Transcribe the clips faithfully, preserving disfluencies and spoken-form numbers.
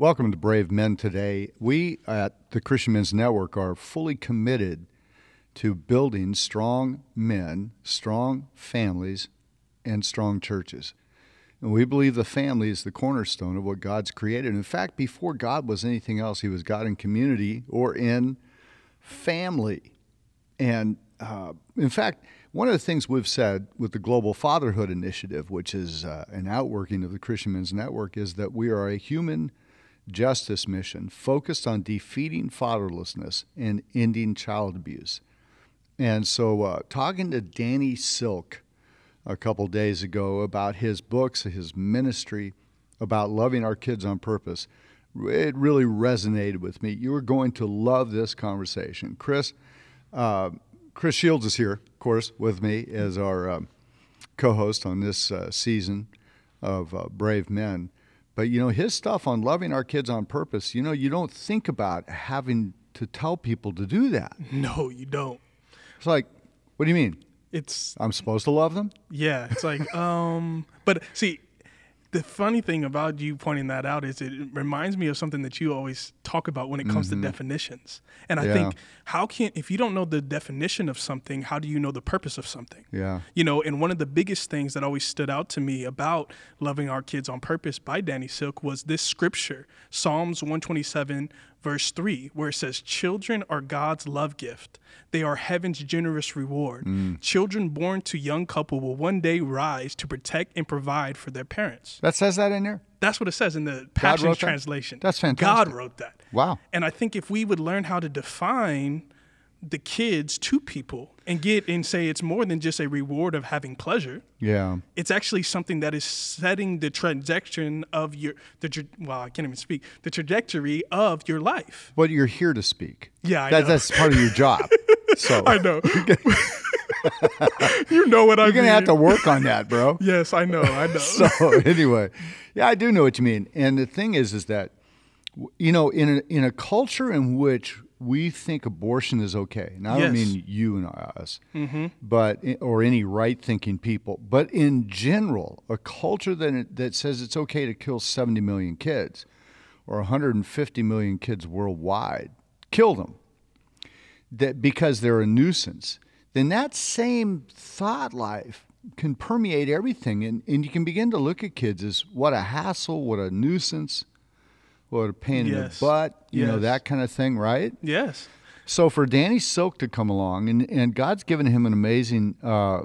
Welcome to Brave Men Today. We at the Christian Men's Network are fully committed to building strong men, strong families, and strong churches. And we believe the family is the cornerstone of what God's created. In fact, before God was anything else, he was God in community or in family. And uh, in fact, one of the things we've said with the Global Fatherhood Initiative, which is uh, an outworking of the Christian Men's Network, is that we are a human justice mission focused on defeating fatherlessness and ending child abuse. And so uh, talking to Danny Silk a couple days ago about his books, his ministry, about loving our kids on purpose, it really resonated with me. You are going to love this conversation. Chris, uh, Chris Shields is here, of course, with me as our um, co-host on this uh, season of uh, Brave Men. But, you know, his stuff on loving our kids on purpose, you know, you don't think about having to tell people to do that. No, you don't. It's like, what do you mean? It's I'm supposed to love them? Yeah, it's like, um, but see, the funny thing about you pointing that out is it reminds me of something that you always talk about when it comes mm-hmm. to definitions. And I yeah. think, how can, if you don't know the definition of something, how do you know the purpose of something? Yeah. You know, and one of the biggest things that always stood out to me about Loving Our Kids on Purpose by Danny Silk was this scripture, Psalms one twenty-seven, verse three, where it says, children are God's love gift. They are heaven's generous reward. Mm. Children born to young couple will one day rise to protect and provide for their parents. That says that in there? That's what it says in the Passion Translation. That? That's fantastic. God wrote that. Wow. And I think if we would learn how to define the kids to people and get and say it's more than just a reward of having pleasure. Yeah. It's actually something that is setting the trajectory of your, the tra- well, I can't even speak, the trajectory of your life. But you're here to speak. Yeah, I that, know. That's part of your job. So I know. You know what I you're gonna mean. You're going to have to work on that, bro. Yes, I know. I know. So anyway, yeah, I do know what you mean. And the thing is, is that, you know, in a, in a culture in which we think abortion is okay. And I yes. don't mean you and us, mm-hmm. but or any right-thinking people. But in general, a culture that that says it's okay to kill seventy million kids or one hundred fifty million kids worldwide, kill them that because they're a nuisance, then that same thought life can permeate everything. And, and you can begin to look at kids as what a hassle, what a nuisance, what a pain yes. in the butt, you yes. know, that kind of thing, right? Yes. So for Danny Silk to come along, and, and God's given him an amazing uh,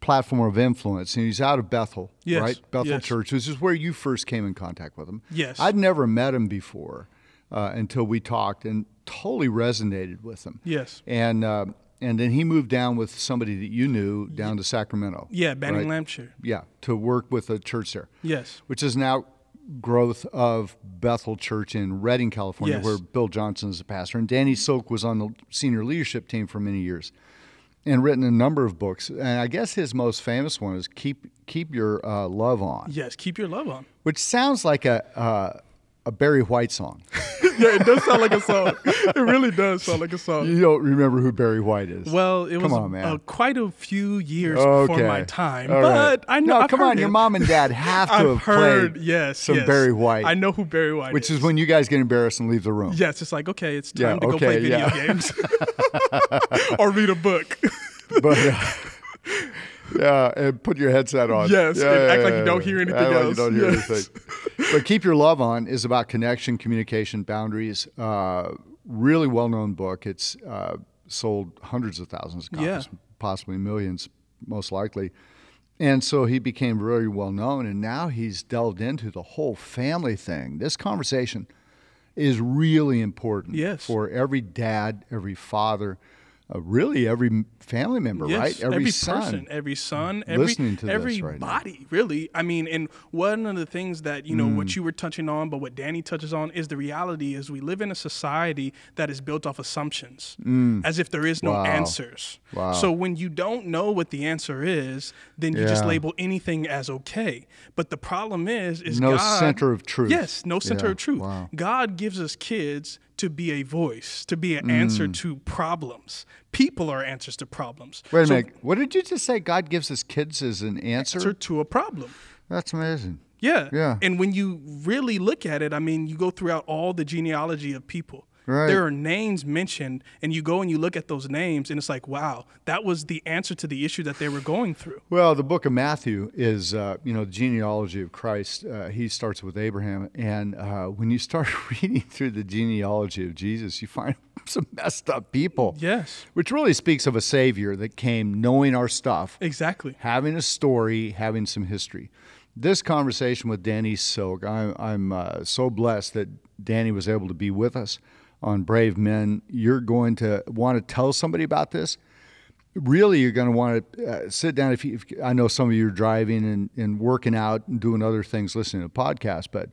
platform of influence, and he's out of Bethel, yes. right? Bethel yes. Church, which is where you first came in contact with him. Yes. I'd never met him before uh, until we talked, and totally resonated with him. Yes. And uh, and then he moved down with somebody that you knew down to Sacramento. Yeah, Banning right? Lampshire. Yeah, to work with a church there. Yes. Which is now growth of Bethel Church in Redding, California, yes. where Bill Johnson is a pastor. And Danny Silk was on the senior leadership team for many years and written a number of books. And I guess his most famous one is Keep Keep Your uh, Love On. Yes, Keep Your Love On. Which sounds like a uh, a Barry White song. Yeah, it does sound like a song. It really does sound like a song. You don't remember who Barry White is. Well, it come was on, uh, quite a few years okay. before my time. All but right. I know. No, I've come on. It. Your mom and dad have to I've have heard, played yes, some yes. Barry White. I know who Barry White which is. Which is when you guys get embarrassed and leave the room. Yes, it's like, okay, it's time yeah, to okay, go play video yeah. games or read a book. But, uh, yeah, and put your headset on. Yes, yeah, and yeah, act yeah, like you don't hear anything act else. Like you don't hear yes. anything. But Keep Your Love On is about connection, communication, boundaries. Uh, really well-known book. It's uh, sold hundreds of thousands of copies, yeah. possibly millions, most likely. And so he became really well-known, and now he's delved into the whole family thing. This conversation is really important yes. for every dad, every father, Uh, really, every family member, yes, right? Every, every son, person, every son, every every right body, now. Really. I mean, and one of the things that you know mm. what you were touching on, but what Danny touches on is the reality is we live in a society that is built off assumptions, mm. as if there is no wow. answers. Wow. So when you don't know what the answer is, then you yeah. just label anything as okay. But the problem is, is no God, center of truth. Yes, no center yeah. of truth. Wow. God gives us kids to be a voice, to be an answer mm. to problems. People are answers to problems. Wait a so, minute. What did you just say? God gives us kids as an answer? Answer to a problem. That's amazing. Yeah. Yeah. And when you really look at it, I mean, you go throughout all the genealogy of people. Right. There are names mentioned, and you go and you look at those names, and it's like, wow, that was the answer to the issue that they were going through. Well, the book of Matthew is, uh, you know, the genealogy of Christ. Uh, he starts with Abraham, and uh, when you start reading through the genealogy of Jesus, you find some messed up people. Yes. Which really speaks of a Savior that came knowing our stuff. Exactly. Having a story, having some history. This conversation with Danny Silk, I, I'm uh, so blessed that Danny was able to be with us on Brave Men. You're going to want to tell somebody about this. Really, you're going to want to uh, sit down. If, you, if I know some of you are driving and, and working out and doing other things, listening to podcasts, but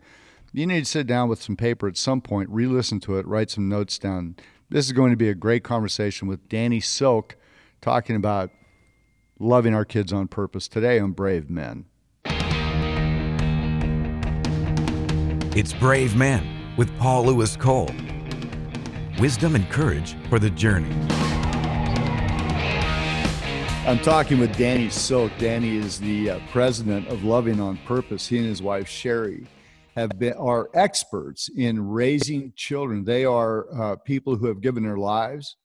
you need to sit down with some paper at some point, re-listen to it, write some notes down. This is going to be a great conversation with Danny Silk, talking about loving our kids on purpose today on Brave Men. It's Brave Men with Paul Lewis Cole. Wisdom and courage for the journey. I'm talking with Danny Silk. Danny is the uh, president of Loving on Purpose. He and his wife, Sherry, have been are experts in raising children. They are uh, people who have given their lives.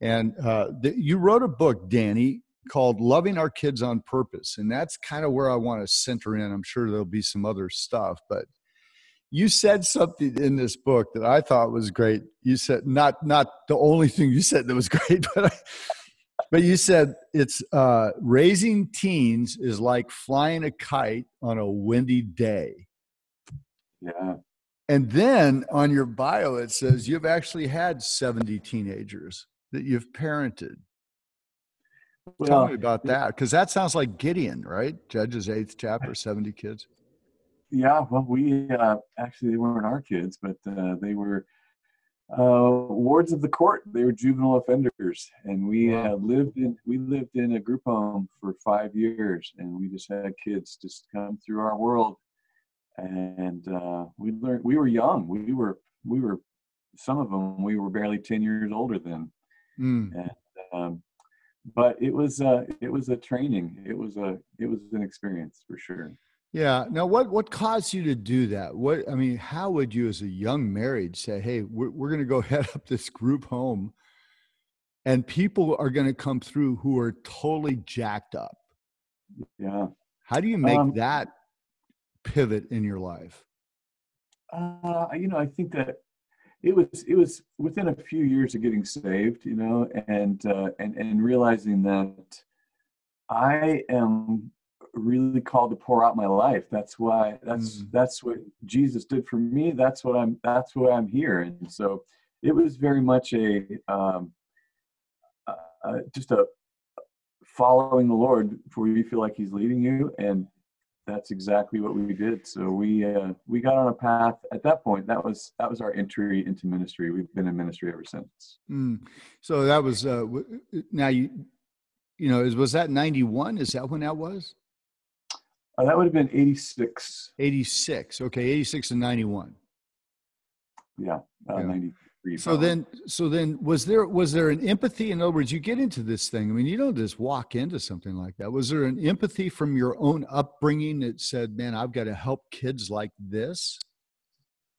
And uh, th- you wrote a book, Danny, called Loving Our Kids on Purpose. And that's kind of where I want to center in. I'm sure there'll be some other stuff, but you said something in this book that I thought was great. You said, not not the only thing you said that was great, but I, but you said it's uh, raising teens is like flying a kite on a windy day. Yeah. And then on your bio, it says you've actually had seventy teenagers that you've parented. Well, tell me about that, because that sounds like Gideon, right? Judges eighth chapter, seventy kids. Yeah, well, we uh, actually, they weren't our kids, but uh, they were uh, wards of the court. They were juvenile offenders, and we wow. uh, lived in we lived in a group home for five years, and we just had kids just come through our world, and uh, we learned. We were young. We were we were some of them. We were barely ten years older than, mm. and, um, but it was uh, it was a training. It was a it was an experience for sure. Yeah. Now, what, what caused you to do that? What I mean, how would you as a young married say, hey, we're, we're going to go head up this group home and people are going to come through who are totally jacked up? Yeah. How do you make um, that pivot in your life? Uh, you know, I think that it was it was within a few years of getting saved, you know, and uh, and, and realizing that I am really called to pour out my life. That's why that's mm. that's what Jesus did for me. That's what I'm that's why I'm here. And so it was very much a um uh, just a following the Lord where you feel like he's leading you, and that's exactly what we did. So we uh, we got on a path at that point. That was that was our entry into ministry. We've been in ministry ever since. Mm. So that was uh, now you you know is was that ninety-one? Is that when that was? Uh, that would have been eighty-six. eighty-six. Okay, eighty-six and ninety-one. Yeah, uh, yeah. ninety-three. So probably. then, so then, was there was there an empathy? In other words, you get into this thing. I mean, you don't just walk into something like that. Was there an empathy from your own upbringing that said, "Man, I've got to help kids like this"?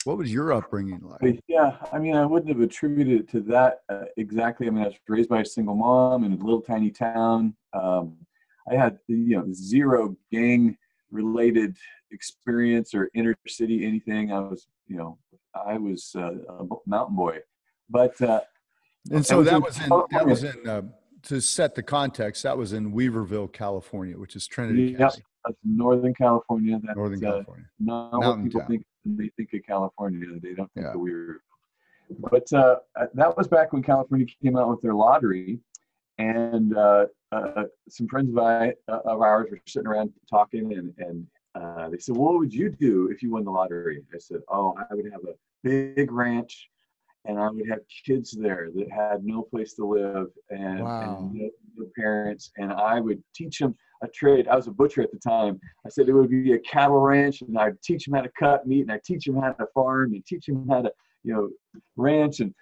What was your upbringing like? Yeah, I mean, I wouldn't have attributed it to that uh, exactly. I mean, I was raised by a single mom in a little tiny town. Um, I had, you know, zero gang related experience or inner city anything. I was you know I was uh, a mountain boy, but uh, and so that was in that was in uh, to set the context, that was in Weaverville, California, which is Trinity County. That's Northern California. That's Northern California. Uh, not mountain what people town. think they think of California. They don't think yeah. of Weaverville. But uh, that was back when California came out with their lottery, and uh, uh, some friends of, I, uh, of ours were sitting around talking, and, and uh, they said, "What would you do if you won the lottery?" I said, "Oh, I would have a big ranch, and I would have kids there that had no place to live and, wow. and no parents, and I would teach them a trade." I was a butcher at the time. I said it would be a cattle ranch, and I'd teach them how to cut meat, and I'd teach them how to farm, and teach them how to, you know, ranch. And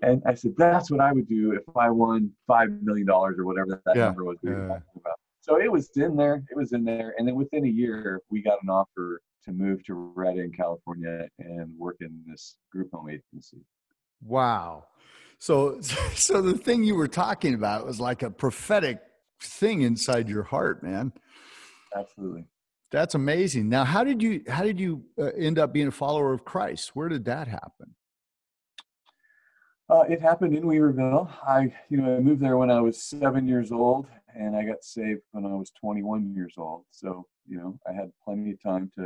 And I said, that's what I would do if I won five million dollars or whatever that yeah. number was we were yeah. talking about. So it was in there. It was in there. And then within a year, we got an offer to move to Redding, California, and work in this group home agency. Wow. So, so the thing you were talking about was like a prophetic thing inside your heart, man. Absolutely. That's amazing. Now, how did you, how did you uh, end up being a follower of Christ? Where did that happen? Uh, it happened in Weaverville. I, you know, I moved there when I was seven years old, and I got saved when I was twenty-one years old. So, you know, I had plenty of time to,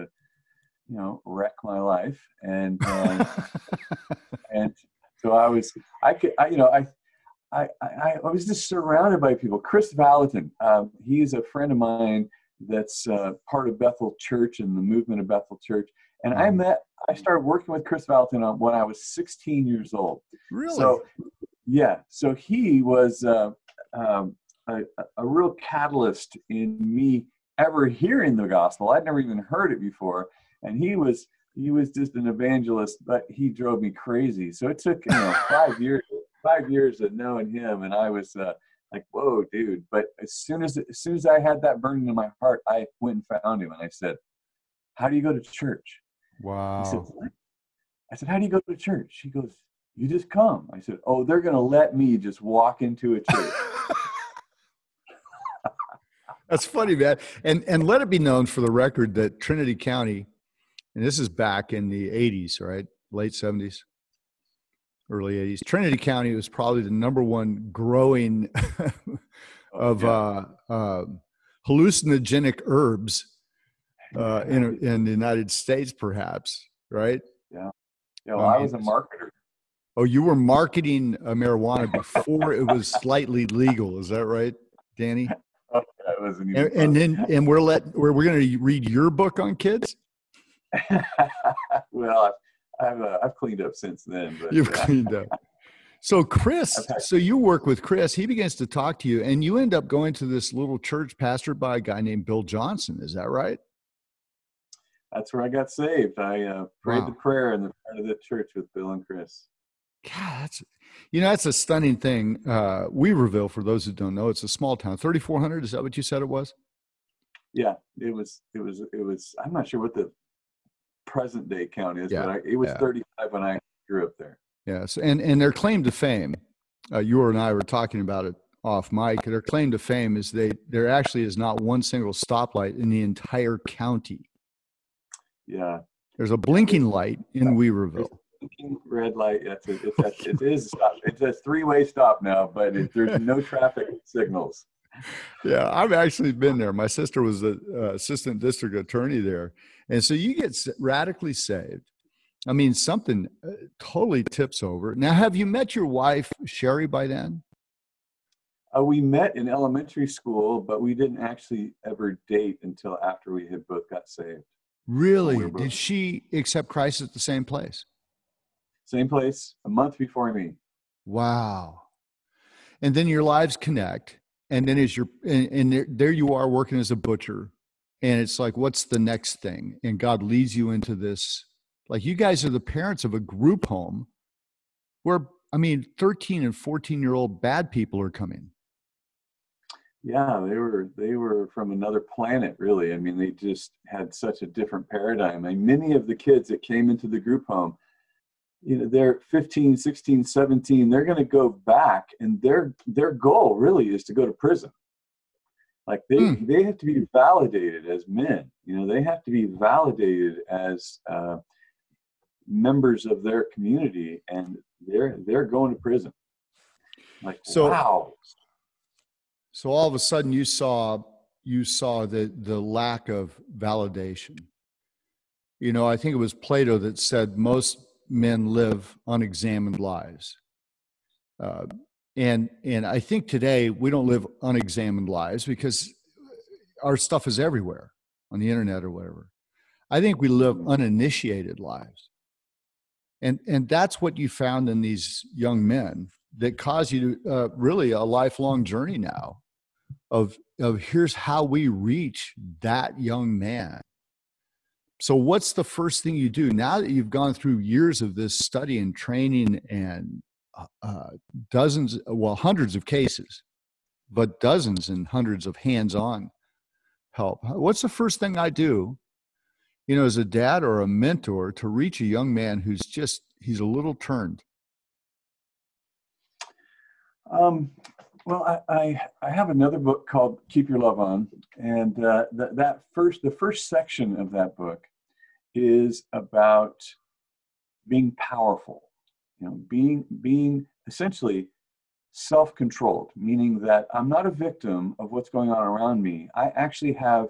you know, wreck my life. And, uh, and so I was, I could, I, you know, I, I, I, I was just surrounded by people. Kris Vallotton, um, he's a friend of mine that's uh, part of Bethel Church and the movement of Bethel Church. And I met, I started working with Kris Vallotton when I was sixteen years old. Really? So, yeah. So he was uh, um, a, a real catalyst in me ever hearing the gospel. I'd never even heard it before. And he was, he was just an evangelist, but he drove me crazy. So it took, you know, five years, five years of knowing him. And I was uh, like, whoa, dude. But as soon as, as soon as I had that burden in my heart, I went and found him. And I said, how do you go to church? Wow. He said, what? I said, how do you go to church? He goes, you just come. I said, oh, they're going to let me just walk into a church. That's funny, man. And, and let it be known for the record that Trinity County, and this is back in the eighties, right? Late seventies, early eighties. Trinity County was probably the number one growing of oh, yeah. uh, uh, hallucinogenic herbs Uh, in in the United States, perhaps, right? Yeah. Yeah. Well, um, I was a marketer. Oh, you were marketing uh, marijuana before it was slightly legal. Is that right, Danny? Oh, that wasn't even and, and then, and we're let we're we're going to read your book on kids. Well, I've I've, uh, I've cleaned up since then. But, You've yeah. cleaned up. So Chris, so you work with Chris. He begins to talk to you, and you end up going to this little church pastored by a guy named Bill Johnson. Is that right? That's where I got saved. I uh, prayed wow. the prayer in the front of the church with Bill and Chris. God, that's, you know, that's a stunning thing. Uh, Weaverville, for those who don't know, it's a small town. thirty-four hundred, is that what you said it was? Yeah, it was, it was, it was, I'm not sure what the present day count is, yeah, but I, it was yeah. thirty-five when I grew up there. Yes, and, and their claim to fame, uh, you and I were talking about it off mic, their claim to fame is they there actually is not one single stoplight in the entire county. Yeah, there's a blinking light in Weaverville. Blinking red light. It's a, it's a, it is a stop. It's a three-way stop now, but it, there's no traffic signals. Yeah, I've actually been there. My sister was the uh, assistant district attorney there, and so you get radically saved. I mean, something totally tips over. Now, have you met your wife, Sherry, by then? Uh, we met in elementary school, but we didn't actually ever date until after we had both got saved. Really? Did she accept Christ at the same place? Same place, a month before me. Wow. And then your lives connect. And then as you're, and, and there, there you are working as a butcher. And it's like, what's the next thing? And God leads you into this. Like, you guys are the parents of a group home where, I mean, thirteen and fourteen year old bad people are coming. Yeah, they were they were from another planet, really. I mean, they just had such a different paradigm. And many of the kids that came into the group home, you know, they're fifteen, sixteen, seventeen, they're going to go back, and their their goal really is to go to prison. Like, they, mm. they have to be validated as men. You know, they have to be validated as uh, members of their community, and they're they're going to prison. Like, so, wow. So all of a sudden you saw you saw the, the lack of validation. You know, I think it was Plato that said most men live unexamined lives. Uh, and and I think today we don't live unexamined lives because our stuff is everywhere on the internet or whatever. I think we live uninitiated lives. And and that's what you found in these young men that caused you to uh, really a lifelong journey now. Of of here's how we reach that young man. So what's the first thing you do now that you've gone through years of this study and training and uh, dozens, well, hundreds of cases, but dozens and hundreds of hands-on help? What's the first thing I do you know, as a dad or a mentor to reach a young man who's just, he's a little turned? Um, well, I, I, I have another book called Keep Your Love On. And uh, th- that first, the first section of that book is about being powerful, you know, being, being essentially self-controlled, meaning that I'm not a victim of what's going on around me. I actually have,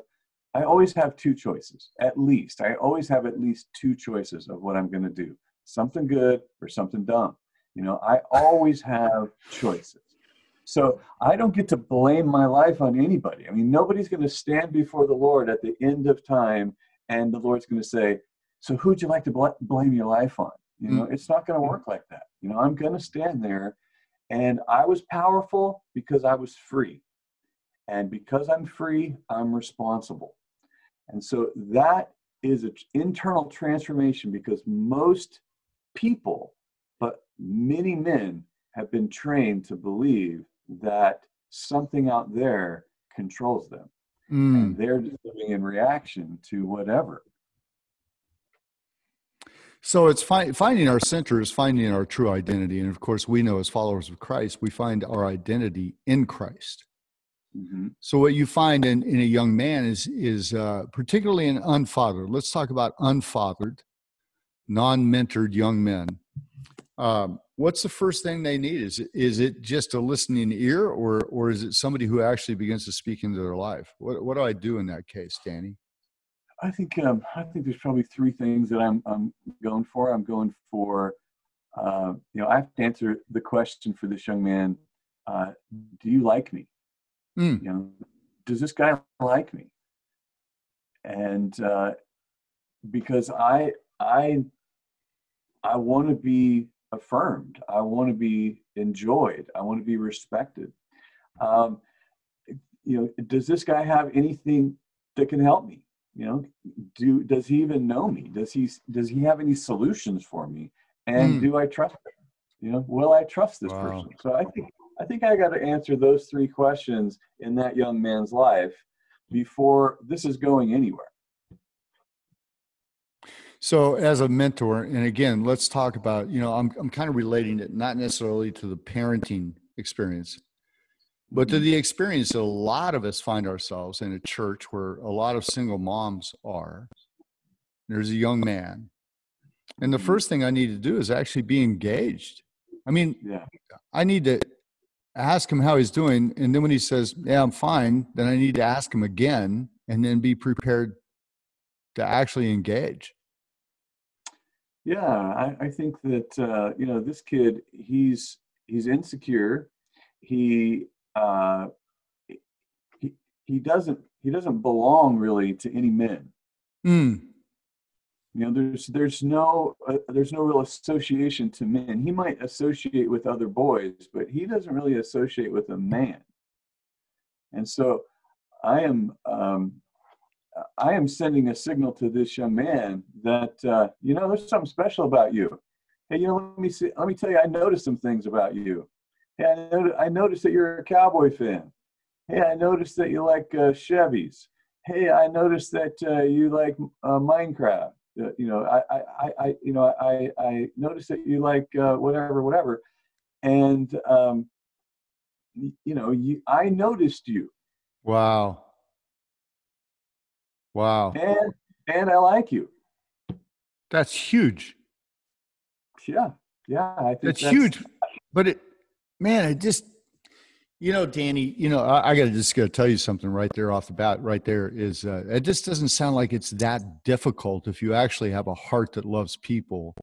I always have two choices, at least. I always have at least two choices of what I'm going to do, something good or something dumb. You know, I always have choices. So I don't get to blame my life on anybody. I mean, nobody's going to stand before the Lord at the end of time, and the Lord's going to say, so who'd you like to bl- blame your life on? You know, mm-hmm. It's not going to work like that. You know, I'm going to stand there, and I was powerful because I was free. And because I'm free, I'm responsible. And so that is an internal transformation, because most people, but many men, have been trained to believe that something out there controls them. Mm. And they're just living in reaction to whatever. So it's fi- finding our center is finding our true identity. And of course, we know as followers of Christ, we find our identity in Christ. Mm-hmm. So what you find in, in a young man is, is uh, particularly in unfathered. Let's talk about unfathered, non-mentored young men. Um, what's the first thing they need? Is it, is it just a listening ear, or or is it somebody who actually begins to speak into their life? What what do I do in that case, Danny? I think um, I think there's probably three things that I'm I'm going for. I'm going for, uh, you know, I have to answer the question for this young man. Uh, do you like me? Mm. You know, does this guy like me? And uh, because I I I want to be affirmed. I want to be enjoyed. I want to be respected. Um, you know, does this guy have anything that can help me? You know, do does he even know me? Does he does he have any solutions for me? And mm. do I trust him? You know, will I trust this wow. person? So I think I think I got to answer those three questions in that young man's life before this is going anywhere. So as a mentor, and again, let's talk about, you know, I'm I'm kind of relating it not necessarily to the parenting experience, but to the experience that a lot of us find ourselves in a church where a lot of single moms are. There's a young man. And the first thing I need to do is actually be engaged. I mean, yeah. I need to ask him how he's doing. And then when he says, yeah, I'm fine, then I need to ask him again and then be prepared to actually engage. Yeah, I, I think that, uh, you know, this kid, he's he's insecure. He, uh, he he doesn't he doesn't belong really to any men. Mm. You know, there's there's no uh, there's no real association to men. He might associate with other boys, but he doesn't really associate with a man. And so, I am um, I am sending a signal to this young man that uh, you know, there's something special about you. Hey, you know, let me see, let me tell you, I noticed some things about you. Hey, I, not- I noticed that you're a Cowboy fan. Hey, I noticed that you like uh, Chevys. Hey, I noticed that uh, you like uh, Minecraft. You know, I, I, I, you know, I, I noticed that you like uh, whatever, whatever, and um, you know, you, I noticed you. Wow. Wow. And and I like you. That's huge. Yeah, yeah. I think that's, that's huge. But it, man, I just, you know, Danny, you know, I, I got to just go tell you something right there off the bat. Right there is, uh, it just doesn't sound like it's that difficult if you actually have a heart that loves people,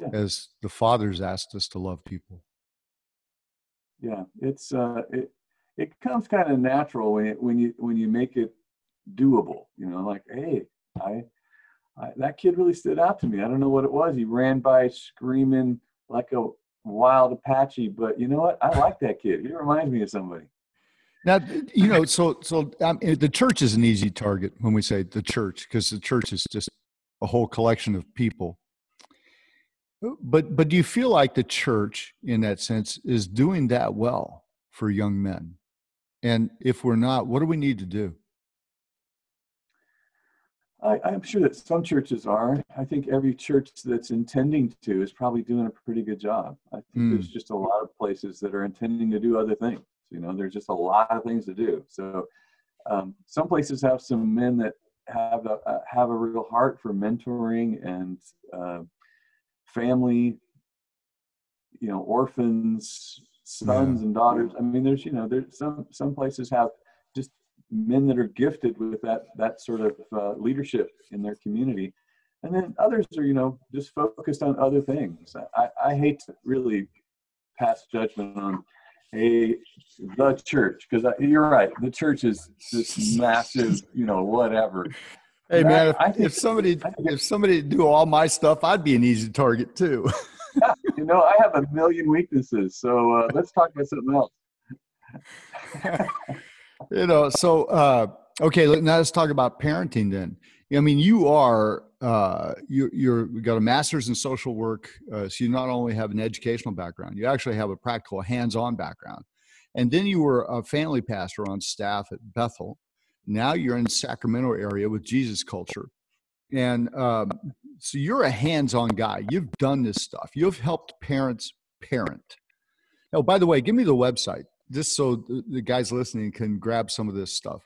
yeah. as the Father's asked us to love people. Yeah, it's uh, it it comes kind of natural when it, when you when you make it doable. You know, like, hey, I, I that kid really stood out to me. I don't know what it was. He ran by screaming like a wild Apache, but you know what? I like that kid. He reminds me of somebody. Now, you know, so so um, the church is an easy target when we say the church, because the church is just a whole collection of people. But but do you feel like the church, in that sense, is doing that well for young men? And if we're not, what do we need to do? I, I'm sure that some churches are. I think every church that's intending to is probably doing a pretty good job. I think mm. there's just a lot of places that are intending to do other things. You know, there's just a lot of things to do. So um, some places have some men that have a, uh, have a real heart for mentoring and uh, family, you know, orphans, sons yeah. and daughters. I mean, there's, you know, there's some, some places have just men that are gifted with that, that sort of uh, leadership in their community. And then others are, you know, just focused on other things. I, I hate to really pass judgment on a, the church, because you're right. The church is this massive, you know, whatever. Hey and man, I, if, I think, if somebody, I think, if somebody do all my stuff, I'd be an easy target too. Yeah, you know, I have a million weaknesses, so uh, let's talk about something else. You know, so, uh, okay, now let's talk about parenting then. I mean, you are, uh, you, you're, you've got a master's in social work. Uh, so you not only have an educational background, you actually have a practical hands-on background. And then you were a family pastor on staff at Bethel. Now you're in the Sacramento area with Jesus Culture. And um, so you're a hands-on guy. You've done this stuff. You've helped parents parent. Oh, by the way, give me the website, just so the, the guys listening can grab some of this stuff.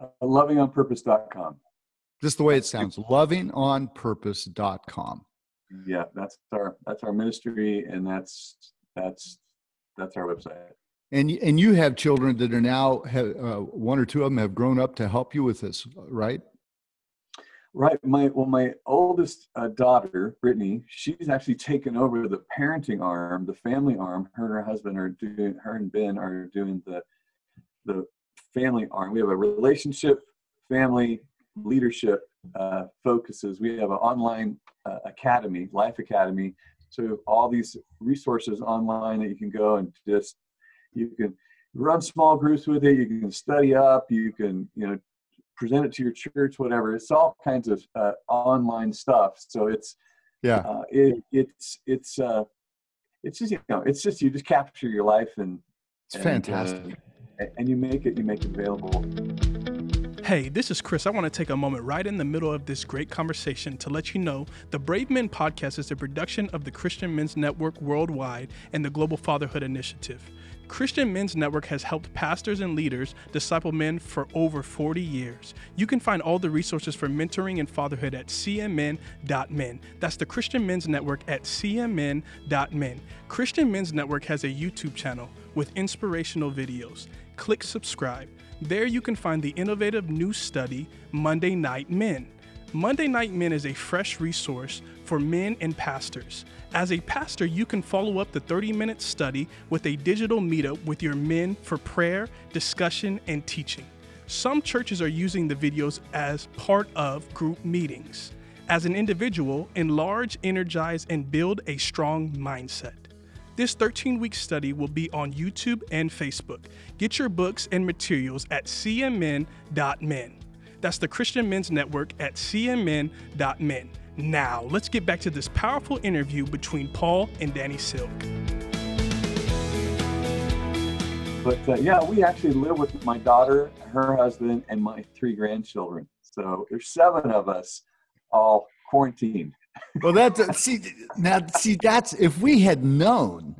Uh, loving on purpose dot com. Just the way it sounds, loving on purpose dot com. Yeah, that's our that's our ministry, and that's that's that's our website. And and you have children that are now have, uh, one or two of them have grown up to help you with this, right? Right. My well, my oldest uh, daughter, Brittany, she's actually taken over the parenting arm, the family arm. Her and her husband are doing. Her and Ben are doing the the family arm. We have a relationship, family, leadership uh, focuses. We have an online uh, academy, Life Academy. So we have all these resources online that you can go and just, you can run small groups with it. You can study up, you can, you know, present it to your church, whatever. It's all kinds of uh, online stuff. So it's, yeah, uh, it, it's, it's, uh, it's just, you know, it's just, you just capture your life and it's and, fantastic. Uh, and you make it, you make it available. Hey, this is Chris. I want to take a moment right in the middle of this great conversation to let you know the Brave Men podcast is a production of the Christian Men's Network worldwide and the Global Fatherhood Initiative. Christian Men's Network has helped pastors and leaders disciple men for over forty years. You can find all the resources for mentoring and fatherhood at c m n dot men. That's the Christian Men's Network at c m n dot men. Christian Men's Network has a YouTube channel with inspirational videos. Click subscribe. There you can find the innovative new study, Monday Night Men. Monday Night Men is a fresh resource for men and pastors. As a pastor, you can follow up the thirty-minute study with a digital meetup with your men for prayer, discussion, and teaching. Some churches are using the videos as part of group meetings. As an individual, enlarge, energize, and build a strong mindset. This thirteen-week study will be on YouTube and Facebook. Get your books and materials at c m n dot men. That's the Christian Men's Network at c m n dot men. Now, let's get back to this powerful interview between Paul and Danny Silk. But uh, yeah, we actually live with my daughter, her husband, and my three grandchildren. So there's seven of us all quarantined. Well, that's uh, see now. See, that's if we had known,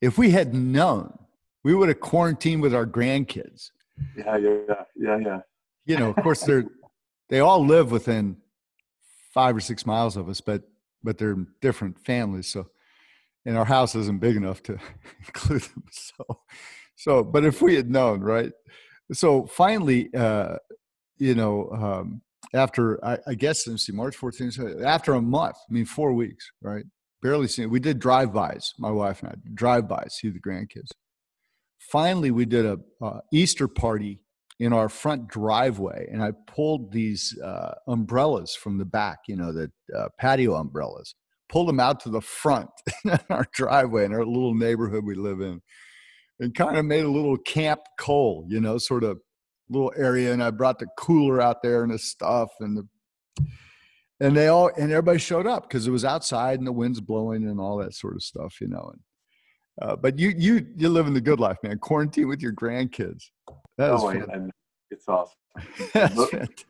if we had known, we would have quarantined with our grandkids. Yeah, yeah, yeah, yeah. You know, of course, they're they all live within five or six miles of us, but but they're different families. So, and our house isn't big enough to include them. So, so, but if we had known, right? So finally, uh, you know. Um, After, I, I guess, let's see, March fourteenth, after a month, I mean, four weeks, right? Barely seen it. We did drive-bys, my wife and I, drive-bys, see the grandkids. Finally, we did a uh, Easter party in our front driveway, and I pulled these uh, umbrellas from the back, you know, the uh, patio umbrellas, pulled them out to the front in our driveway in our little neighborhood we live in, and kind of made a little camp coal, you know, sort of little area, and I brought the cooler out there and the stuff, and the and they all and everybody showed up because it was outside and the wind's blowing and all that sort of stuff, you know. And uh, but you you you're living the good life, man. Quarantine with your grandkids. That oh, is fun. it's awesome.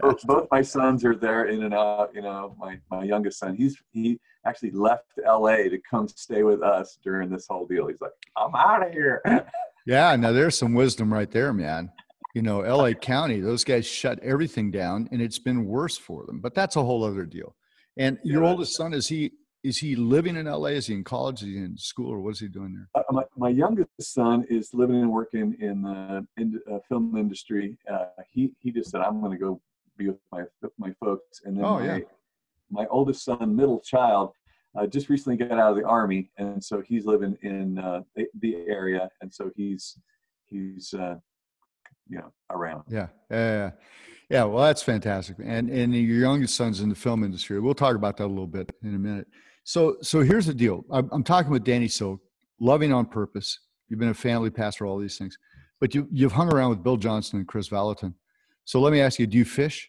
both, both my sons are there in and out. You know, my, my youngest son, he's, he actually left L A to come stay with us during this whole deal. He's like, I'm out of here. Yeah. Now there's some wisdom right there, man. You know, L A County, those guys shut everything down and it's been worse for them, but that's a whole other deal. And your yeah, oldest son, is he, is he living in L A? Is he in college? Is he in school, or what is he doing there? Uh, my, my youngest son is living and working in the in, uh, film industry. Uh, he, he just said, I'm going to go be with my, my folks. And then oh, my, yeah. my oldest son, middle child, uh, just recently got out of the Army. And so he's living in uh, the, the area. And so he's, he's, uh, you know, around. Yeah. Yeah. Yeah. Well, that's fantastic. And, and your youngest son's in the film industry. We'll talk about that a little bit in a minute. So, so here's the deal. I'm, I'm talking with Danny Silk, Loving on Purpose. You've been a family pastor, all these things, but you, you've hung around with Bill Johnson and Kris Vallotton. So let me ask you, do you fish?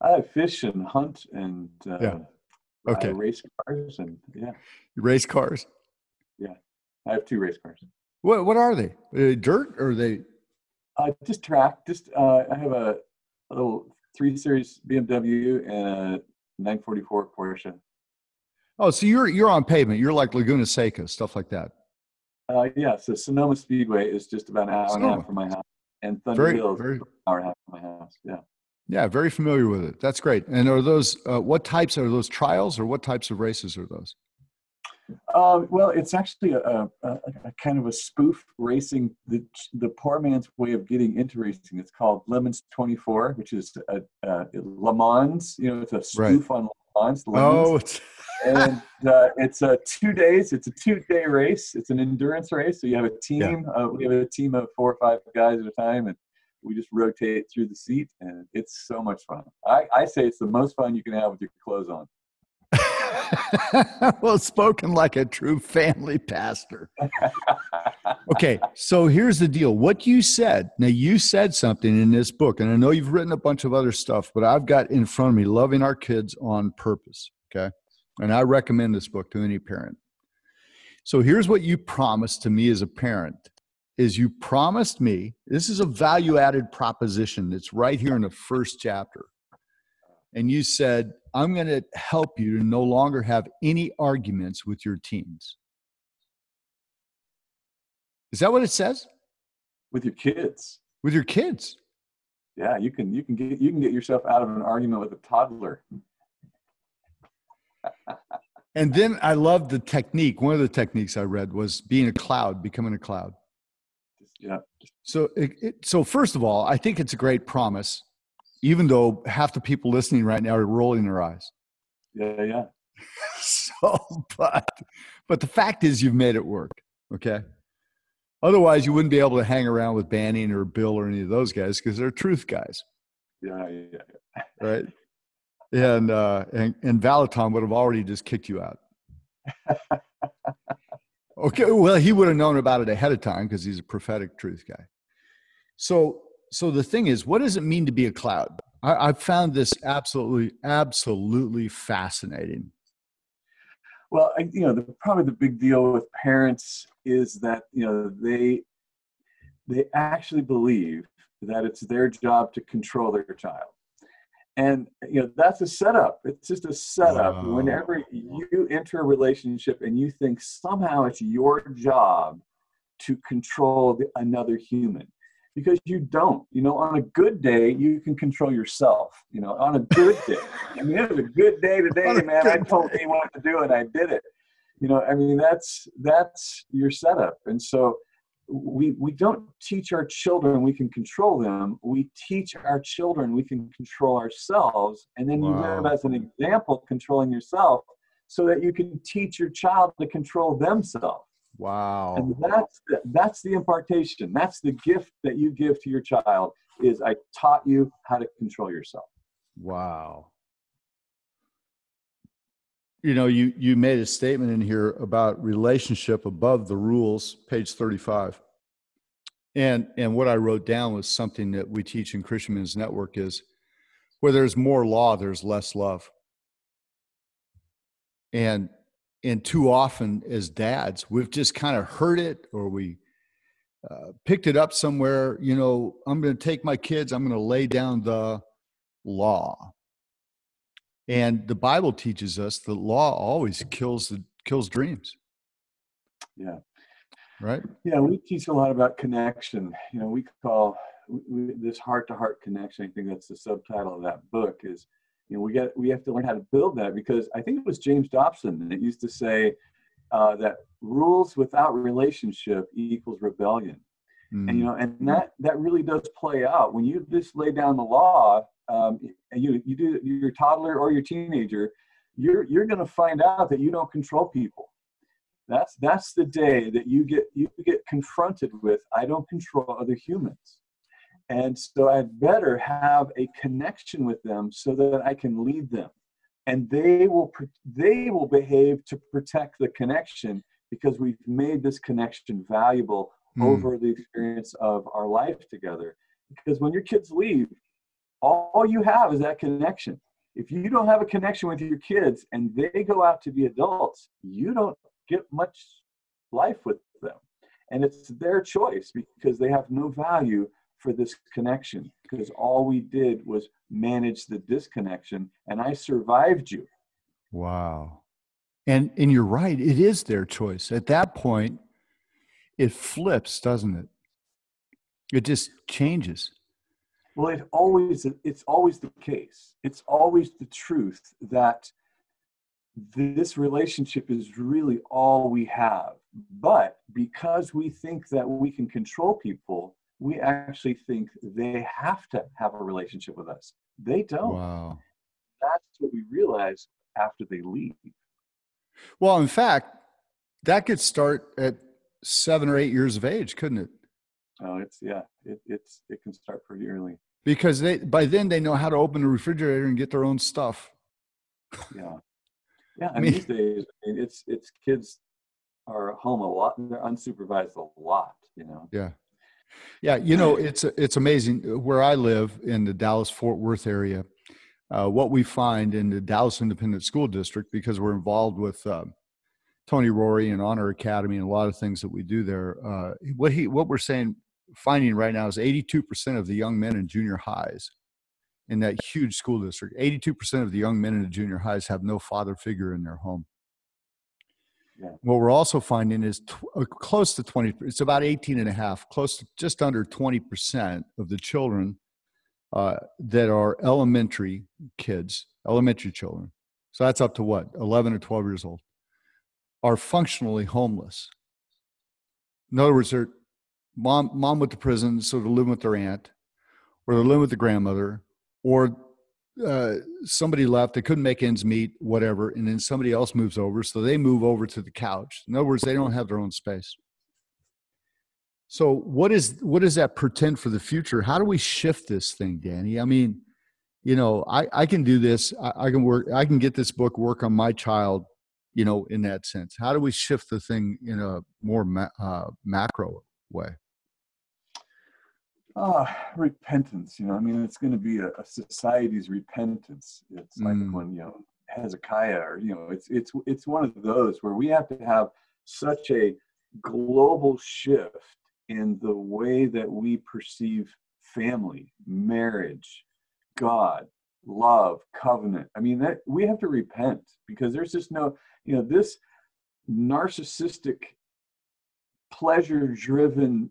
I fish and hunt and uh, yeah. okay. I race cars and yeah. You race cars? Yeah. I have two race cars. What what are they? Are they dirt or are they? Uh, just track. Just uh, I have a, a little three series B M W and a nine forty-four Porsche. Oh, so you're you're on pavement. You're like Laguna Seca, stuff like that. Uh, yeah. So Sonoma Speedway is just about an hour Sonoma. and a half from my house, and Thunder very, Hill is very, an hour and a half from my house. Yeah. Yeah, very familiar with it. That's great. And are those uh, what types are those trials, or what types of races are those? Um, well, it's actually a, a, a kind of a spoof racing, the, the poor man's way of getting into racing. It's called Lemons twenty-four, which is a, a Le Mans. You know, it's a spoof right. on Le Mans. Lemons. Oh, and uh, it's a two days. It's a two-day race. It's an endurance race. So you have a team. Yeah. Uh, we have a team of four or five guys at a time, and we just rotate through the seat, and it's so much fun. I, I say it's the most fun you can have with your clothes on. Well, spoken like a true family pastor. Okay, so here's the deal. What you said, now you said something in this book, and I know you've written a bunch of other stuff, but I've got in front of me Loving Our Kids on Purpose, okay? And I recommend this book to any parent. So here's what you promised to me as a parent, is you promised me, this is a value-added proposition that's right here in the first chapter, and you said, I'm going to help you to no longer have any arguments with your teens. Is that what it says? With your kids. With your kids. Yeah, you can you can get you can get yourself out of an argument with a toddler. And then I love the technique. One of the techniques I read was being a cloud, becoming a cloud. Yeah. So it, it, so first of all, I think it's a great promise. Even though half the people listening right now are rolling their eyes. Yeah, yeah. So, but, but the fact is you've made it work, okay? Otherwise, you wouldn't be able to hang around with Banning or Bill or any of those guys because they're truth guys. Yeah, yeah, yeah. Right? And, uh, and, and Vallotton would have already just kicked you out. Okay, well, he would have known about it ahead of time because he's a prophetic truth guy. So... So the thing is, what does it mean to be a cloud? I, I found this absolutely, absolutely fascinating. Well, I, you know, the, probably the big deal with parents is that, you know, they, they actually believe that it's their job to control their child. And, you know, that's a setup. It's just a setup. Oh. Whenever you enter a relationship and you think somehow it's your job to control the, another human. Because you don't, you know, on a good day, you can control yourself, you know, on a good day. I mean, it was a good day today, man. I told me what to do and I did it. You know, I mean, that's, that's your setup. And so we, we don't teach our children we can control them. We teach our children we can control ourselves. And then wow. you live as an example, controlling yourself so that you can teach your child to control themselves. Wow. And that's the, that's the impartation. That's the gift that you give to your child is I taught you how to control yourself. Wow. You know, you, you made a statement in here about relationship above the rules, page thirty-five. And, and what I wrote down was something that we teach in Christian Men's Network is where there's more law, there's less love. And And too often as dads, we've just kind of heard it or we uh, picked it up somewhere, you know, I'm going to take my kids, I'm going to lay down the law. And the Bible teaches us that law always kills the kills dreams. Yeah. Right. Yeah. We teach a lot about connection. You know, we call we, this heart to heart connection. I think that's the subtitle of that book is, you know, we got, we have to learn how to build that, because I think it was James Dobson that used to say uh, that rules without relationship equals rebellion. Mm. And, you know, and that, that really does play out when you just lay down the law. Um, and you, you do your toddler or your teenager, you're, you're going to find out that you don't control people. That's, that's the day that you get, you get confronted with, I don't control other humans. And so I'd better have a connection with them so that I can lead them, and they will, they will behave to protect the connection, because we've made this connection valuable mm. over the experience of our life together. Because when your kids leave, all you have is that connection. If you don't have a connection with your kids and they go out to be adults, you don't get much life with them. And it's their choice, because they have no value for this connection, because all we did was manage the disconnection, and I survived you. Wow. And, and you're right. It is their choice. At that point, it flips, doesn't it? It just changes. Well, it always, it's always the case. It's always the truth that this relationship is really all we have. But because we think that we can control people, we actually think they have to have a relationship with us. They don't. Wow. That's what we realize after they leave. Well, in fact, that could start at seven or eight years of age, couldn't it? Oh, it's, yeah, it, it's, it can start pretty early. Because they, by then they know how to open the refrigerator and get their own stuff. Yeah. Yeah. I mean, these days, I mean, it's, it's kids are home a lot, and they're unsupervised a lot, you know? Yeah. Yeah. You know, it's, it's amazing where I live in the Dallas-Fort Worth area, uh, what we find in the Dallas Independent School District, because we're involved with, uh, Tony Rory and Honor Academy and a lot of things that we do there. Uh, what he, what we're saying, finding right now is eighty-two percent of the young men in junior highs in that huge school district, eighty-two percent of the young men in the junior highs have no father figure in their home. Yeah. What we're also finding is t- close to twenty, it's about eighteen and a half, close to just under twenty percent of the children uh, that are elementary kids, elementary children. So that's up to what, eleven or twelve years old, are functionally homeless. In other words, they're mom, mom went to prison, so they're living with their aunt, or they're living with the grandmother, or uh, somebody left, they couldn't make ends meet, whatever, and then somebody else moves over, so they move over to the couch. In other words, they don't have their own space. So what is what does that portend for the future? How do we shift this thing, Danny? I mean, you know, I, I can do this. I, I can work. I can get this book, work on my child, you know, in that sense. How do we shift the thing in a more ma- uh, macro way? Uh, repentance, you know, I mean, it's going to be a, a society's repentance. It's like mm. when, you know, Hezekiah, or, you know, it's, it's, it's one of those where we have to have such a global shift in the way that we perceive family, marriage, God, love, covenant. I mean, that we have to repent, because there's just no, you know, this narcissistic, pleasure-driven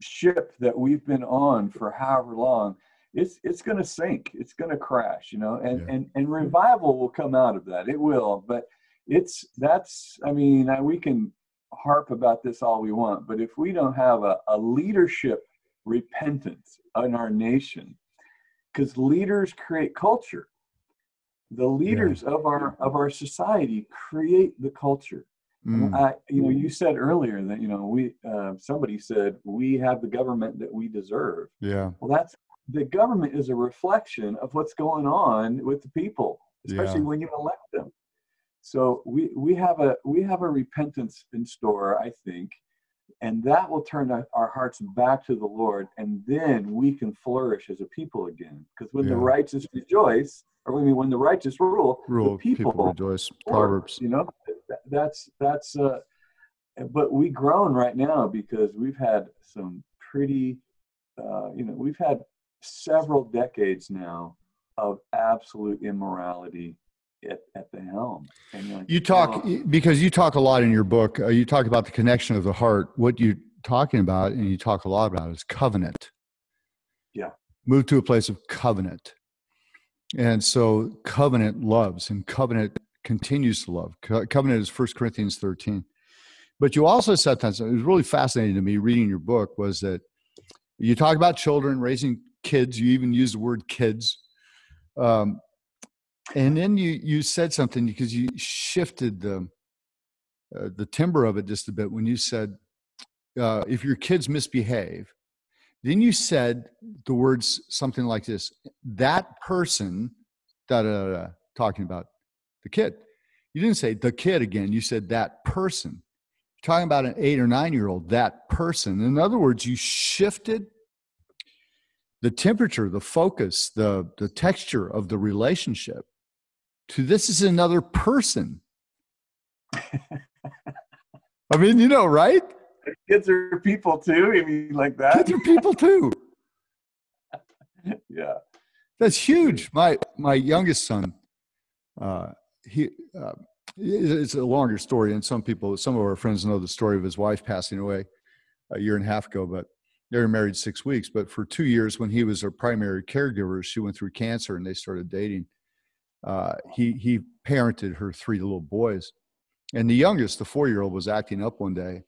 ship that we've been on for however long, it's it's going to sink. It's going to crash, you know, and, yeah. and and revival will come out of that. It will, but it's, that's, I mean, I, we can harp about this all we want, but if we don't have a, a leadership repentance in our nation, because leaders create culture. The leaders yeah. of our of our society create the culture. Mm. I, you know, you said earlier that, you know, we uh, somebody said we have the government that we deserve. Yeah. Well, that's, the government is a reflection of what's going on with the people, especially yeah. when you elect them. So we we have a we have a repentance in store, I think, and that will turn our hearts back to the Lord, and then we can flourish as a people again. Because when yeah. the righteous rejoice, or when, when the righteous rule, rule the people, people rejoice. Proverbs, you know, that's that's uh, but we grown right now because we've had some pretty, uh, you know, we've had several decades now of absolute immorality at, at the helm. And like, you talk, oh. because you talk a lot in your book, uh, you talk about the connection of the heart. What you're talking about, and you talk a lot about, is covenant. Yeah. Move to a place of covenant. And so covenant loves, and covenant continues to love. Co- covenant is First Corinthians thirteen. But you also said that, it was really fascinating to me reading your book, was that you talk about children, raising kids, you even use the word kids. Um, and then you, you said something, because you shifted the, uh, the timbre of it just a bit when you said, uh, if your kids misbehave, then you said the words something like this, that person, da, da, da, da, talking about the kid. You didn't say the kid again. You said that person. You're talking about an eight or nine-year-old, that person. In other words, you shifted the temperature, the focus, the, the texture of the relationship to this is another person. I mean, you know, right? Kids are people too. I mean, like that. Kids are people too. Yeah, that's huge. My my youngest son, uh, he uh, it's a longer story, and some people, some of our friends know the story of his wife passing away a year and a half ago. But they were married six weeks. But for two years, when he was her primary caregiver, she went through cancer, and they started dating. Uh, he he parented her three little boys, and the youngest, the four-year-old, was acting up one day.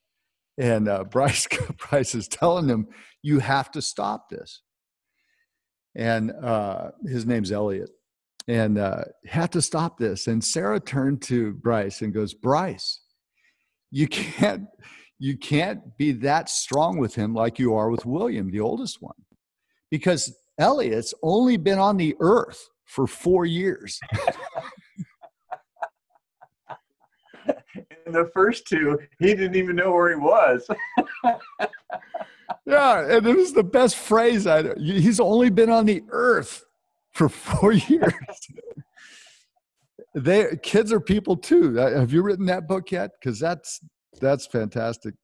And uh, Bryce, Bryce is telling him, you have to stop this. And uh, his name's Elliot. And uh, have to stop this. And Sarah turned to Bryce and goes, Bryce, you can't, you can't be that strong with him like you are with William, the oldest one. Because Elliot's only been on the earth for four years. And the first two, he didn't even know where he was. Yeah, and it was the best phrase. I he's only been on the earth for four years. They kids are people too. Have you written that book yet? Because that's that's fantastic.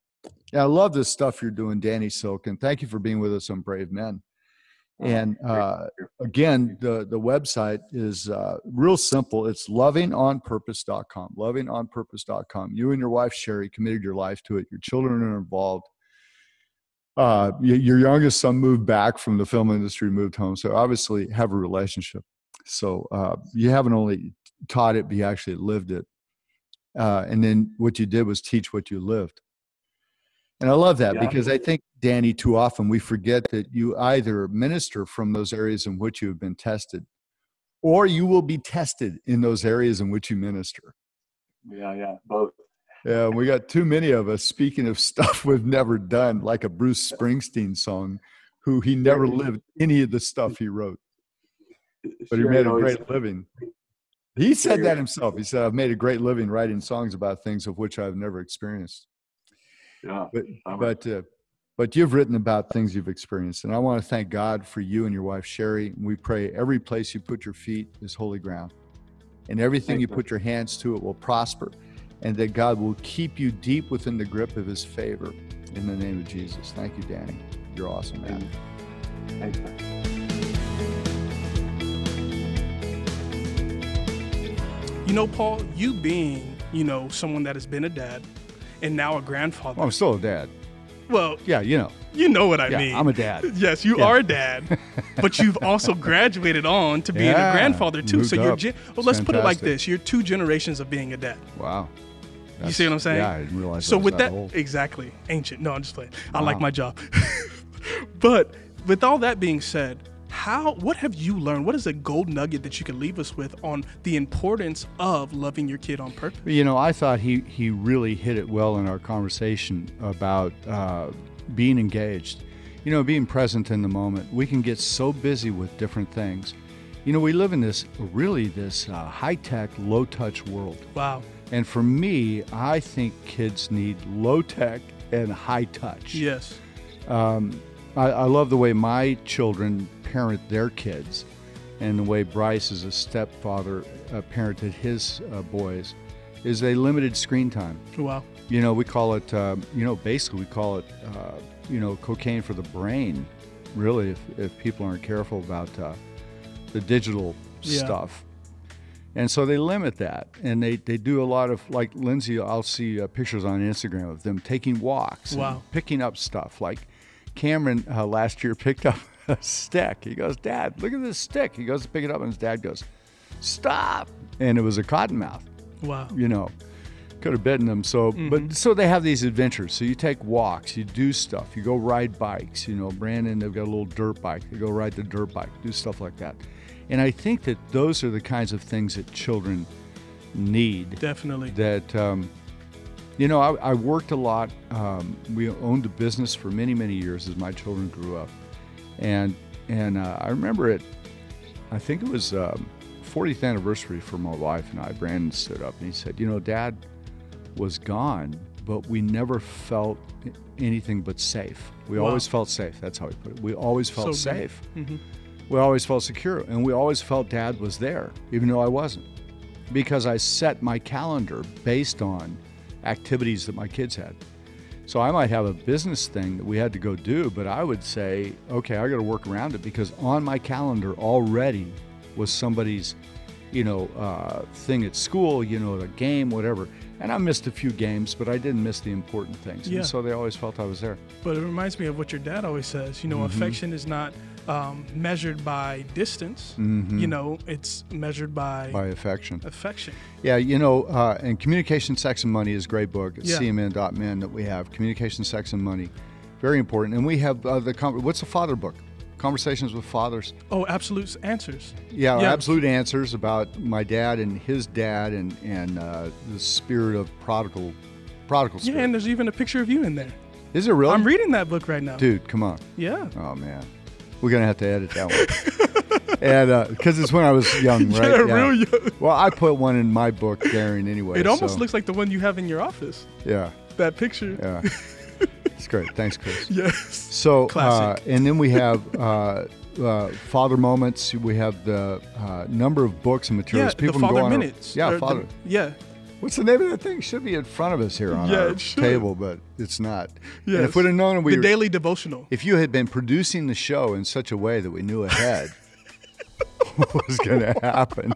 Yeah, I love this stuff you're doing, Danny Silk, and thank you for being with us on Brave Men. And uh, again, the, the website is uh, real simple. It's loving on purpose dot com, loving on purpose dot com. You and your wife, Sherry, committed your life to it. Your children are involved. Uh, your youngest son moved back from the film industry, moved home. So obviously have a relationship. So uh, you haven't only taught it, but you actually lived it. Uh, and then what you did was teach what you lived. And I love that, because I think, Danny, too often we forget that you either minister from those areas in which you have been tested, or you will be tested in those areas in which you minister. Yeah, yeah, both. Yeah, we got too many of us speaking of stuff we've never done, like a Bruce Springsteen song, who he never lived any of the stuff he wrote, but he made a great living. He said that himself. He said, I've made a great living writing songs about things of which I've never experienced. Yeah, but but, uh, but you've written about things you've experienced, and I want to thank God for you and your wife, Sherry. We pray every place you put your feet is holy ground, and everything you put your hands to, it will prosper, and that God will keep you deep within the grip of His favor. In the name of Jesus. Thank you, Danny. You're awesome, man. Thank you. You know, Paul, you being, you know, someone that has been a dad, and now a grandfather. Well, I'm still a dad. Well, yeah, you know. You know what I yeah, mean. I'm a dad. Yes, you yeah. are a dad. But you've also graduated on to being yeah, a grandfather too. So you're ge- well, let's fantastic. Put it like this. You're two generations of being a dad. Wow. That's, you see what I'm saying? Yeah, I didn't realize so I was with that, that old. Exactly. Ancient. No, I'm just playing. Wow. I like my job. But with all that being said, how what have you learned? What is a gold nugget that you can leave us with on the importance of loving your kid on purpose? You know, I thought he, he really hit it well in our conversation about uh, being engaged, you know, being present in the moment. We can get so busy with different things. You know, we live in this really this uh, high-tech, low-touch world. Wow. And for me, I think kids need low-tech and high-touch. Yes. Um, I, I love the way my children parent their kids, and the way Bryce as a stepfather uh, parented his uh, boys, is a limited screen time. Wow. You know, we call it, um, you know, basically we call it, uh, you know, cocaine for the brain, really, if, if people aren't careful about uh, the digital yeah. stuff. And so they limit that, and they, they do a lot of, like Lindsay, I'll see uh, pictures on Instagram of them taking walks, wow. and picking up stuff. Like Cameron uh, last year picked up a stick. He goes, "Dad, look at this stick." He goes to pick it up, and his dad goes, "Stop!" And it was a cottonmouth. Wow. You know, could have bitten them. So, mm-hmm. but so they have these adventures. So you take walks, you do stuff, you go ride bikes. You know, Brandon, they've got a little dirt bike. They go ride the dirt bike, do stuff like that. And I think that those are the kinds of things that children need. Definitely. That, um, you know, I, I worked a lot. Um, we owned a business for many, many years as my children grew up. And and uh, I remember it, I think it was um, fortieth anniversary for my wife and I. Brandon stood up and he said, "You know, Dad was gone, but we never felt anything but safe. We wow. always felt safe." That's how he put it. We always felt so safe. Mm-hmm. We always felt secure, and we always felt Dad was there, even though I wasn't, because I set my calendar based on activities that my kids had. So I might have a business thing that we had to go do, but I would say, okay, I got to work around it, because on my calendar already was somebody's, you know, uh, thing at school, you know, a game, whatever. And I missed a few games, but I didn't miss the important things. Yeah. And so they always felt I was there. But it reminds me of what your dad always says, you know, mm-hmm. affection is not Um, measured by distance, mm-hmm. you know, it's measured by... By affection. Affection. Yeah, you know, uh, and Communication, Sex, and Money is a great book. It's yeah. C M N dot men that we have. Communication, Sex, and Money. Very important. And we have uh, the... Con- what's the father book? Conversations with Fathers. Oh, Absolute Answers. Yeah, yeah. Absolute Answers about my dad and his dad and, and uh, the spirit of prodigal, prodigal spirit. Yeah, and there's even a picture of you in there. Is it really? I'm reading that book right now. Dude, come on. Yeah. Oh, man. We're going to have to edit that one. and because uh, it's when I was young, right? Yeah, yeah, real young. Well, I put one in my book, Daring, anyway. It almost so. looks like the one you have in your office. Yeah. That picture. Yeah. It's great. Thanks, Chris. Yes. So, uh, and then we have uh, uh, Father Moments. We have the uh, number of books and materials. Yeah, People the can Father go on Minutes. Our, yeah, Father. The, yeah. What's the name of that thing? It should be in front of us here on yeah, our table, but it's not. Yes. And if we'd have known, we the were, daily devotional. If you had been producing the show in such a way that we knew ahead what was going to happen.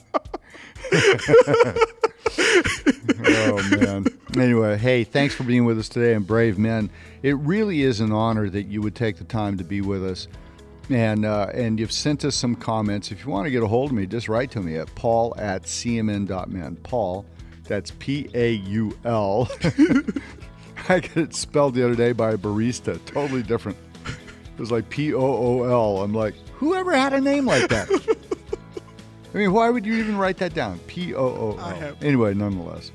Oh man. Anyway, hey, thanks for being with us today, and Brave Men. It really is an honor that you would take the time to be with us. And uh, and you've sent us some comments. If you want to get a hold of me, just write to me at paul at c m n dot men. Paul. That's P A U L. I got it spelled the other day by a barista. Totally different. It was like P O O L. I'm like, whoever had a name like that? I mean, why would you even write that down? P O O L. I have. Anyway, nonetheless.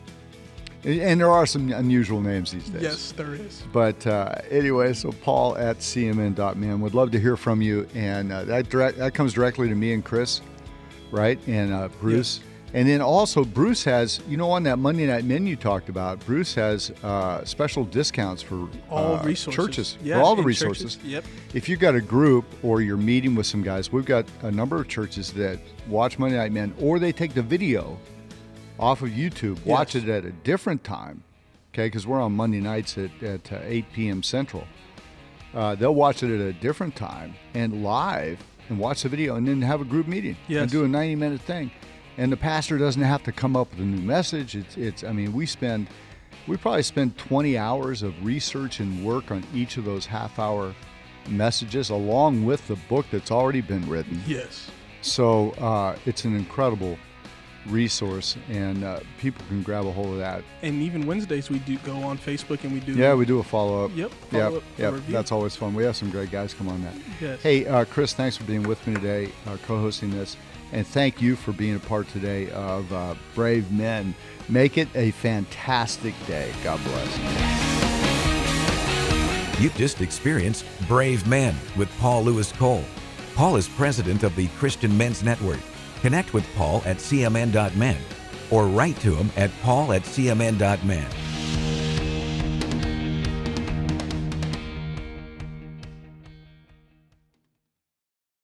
And there are some unusual names these days. Yes, there is. But uh, anyway, so Paul at c m n dot men. Would love to hear from you. And uh, that direct, that comes directly to me and Chris, right? And uh, Bruce. Yes. And then also Bruce has, you know, on that Monday night menu you talked about, Bruce has uh, special discounts for all uh, resources. Churches, yeah, for all the resources. Churches, yep. If you've got a group or you're meeting with some guys, we've got a number of churches that watch Monday Night Men, or they take the video off of YouTube, yes. watch it at a different time, okay, because we're on Monday nights at, at uh, eight p.m. Central. Uh, they'll watch it at a different time and live and watch the video and then have a group meeting yes. and do a ninety-minute thing. And the pastor doesn't have to come up with a new message. It's, it's. I mean, we spend, we probably spend twenty hours of research and work on each of those half-hour messages, along with the book that's already been written. Yes. So uh, it's an incredible resource, and uh, people can grab a hold of that. And even Wednesdays, we do go on Facebook and we do. Yeah, we do a follow-up. Yep. Follow yep. Yep. Review. That's always fun. We have some great guys come on that. Yes. Hey, uh, Chris, thanks for being with me today, uh, co-hosting this. And thank you for being a part today of uh, Brave Men. Make it a fantastic day. God bless. You've just experienced Brave Men with Paul Lewis Cole. Paul is president of the Christian Men's Network. Connect with Paul at c m n dot men or write to him at paul at c m n dot men.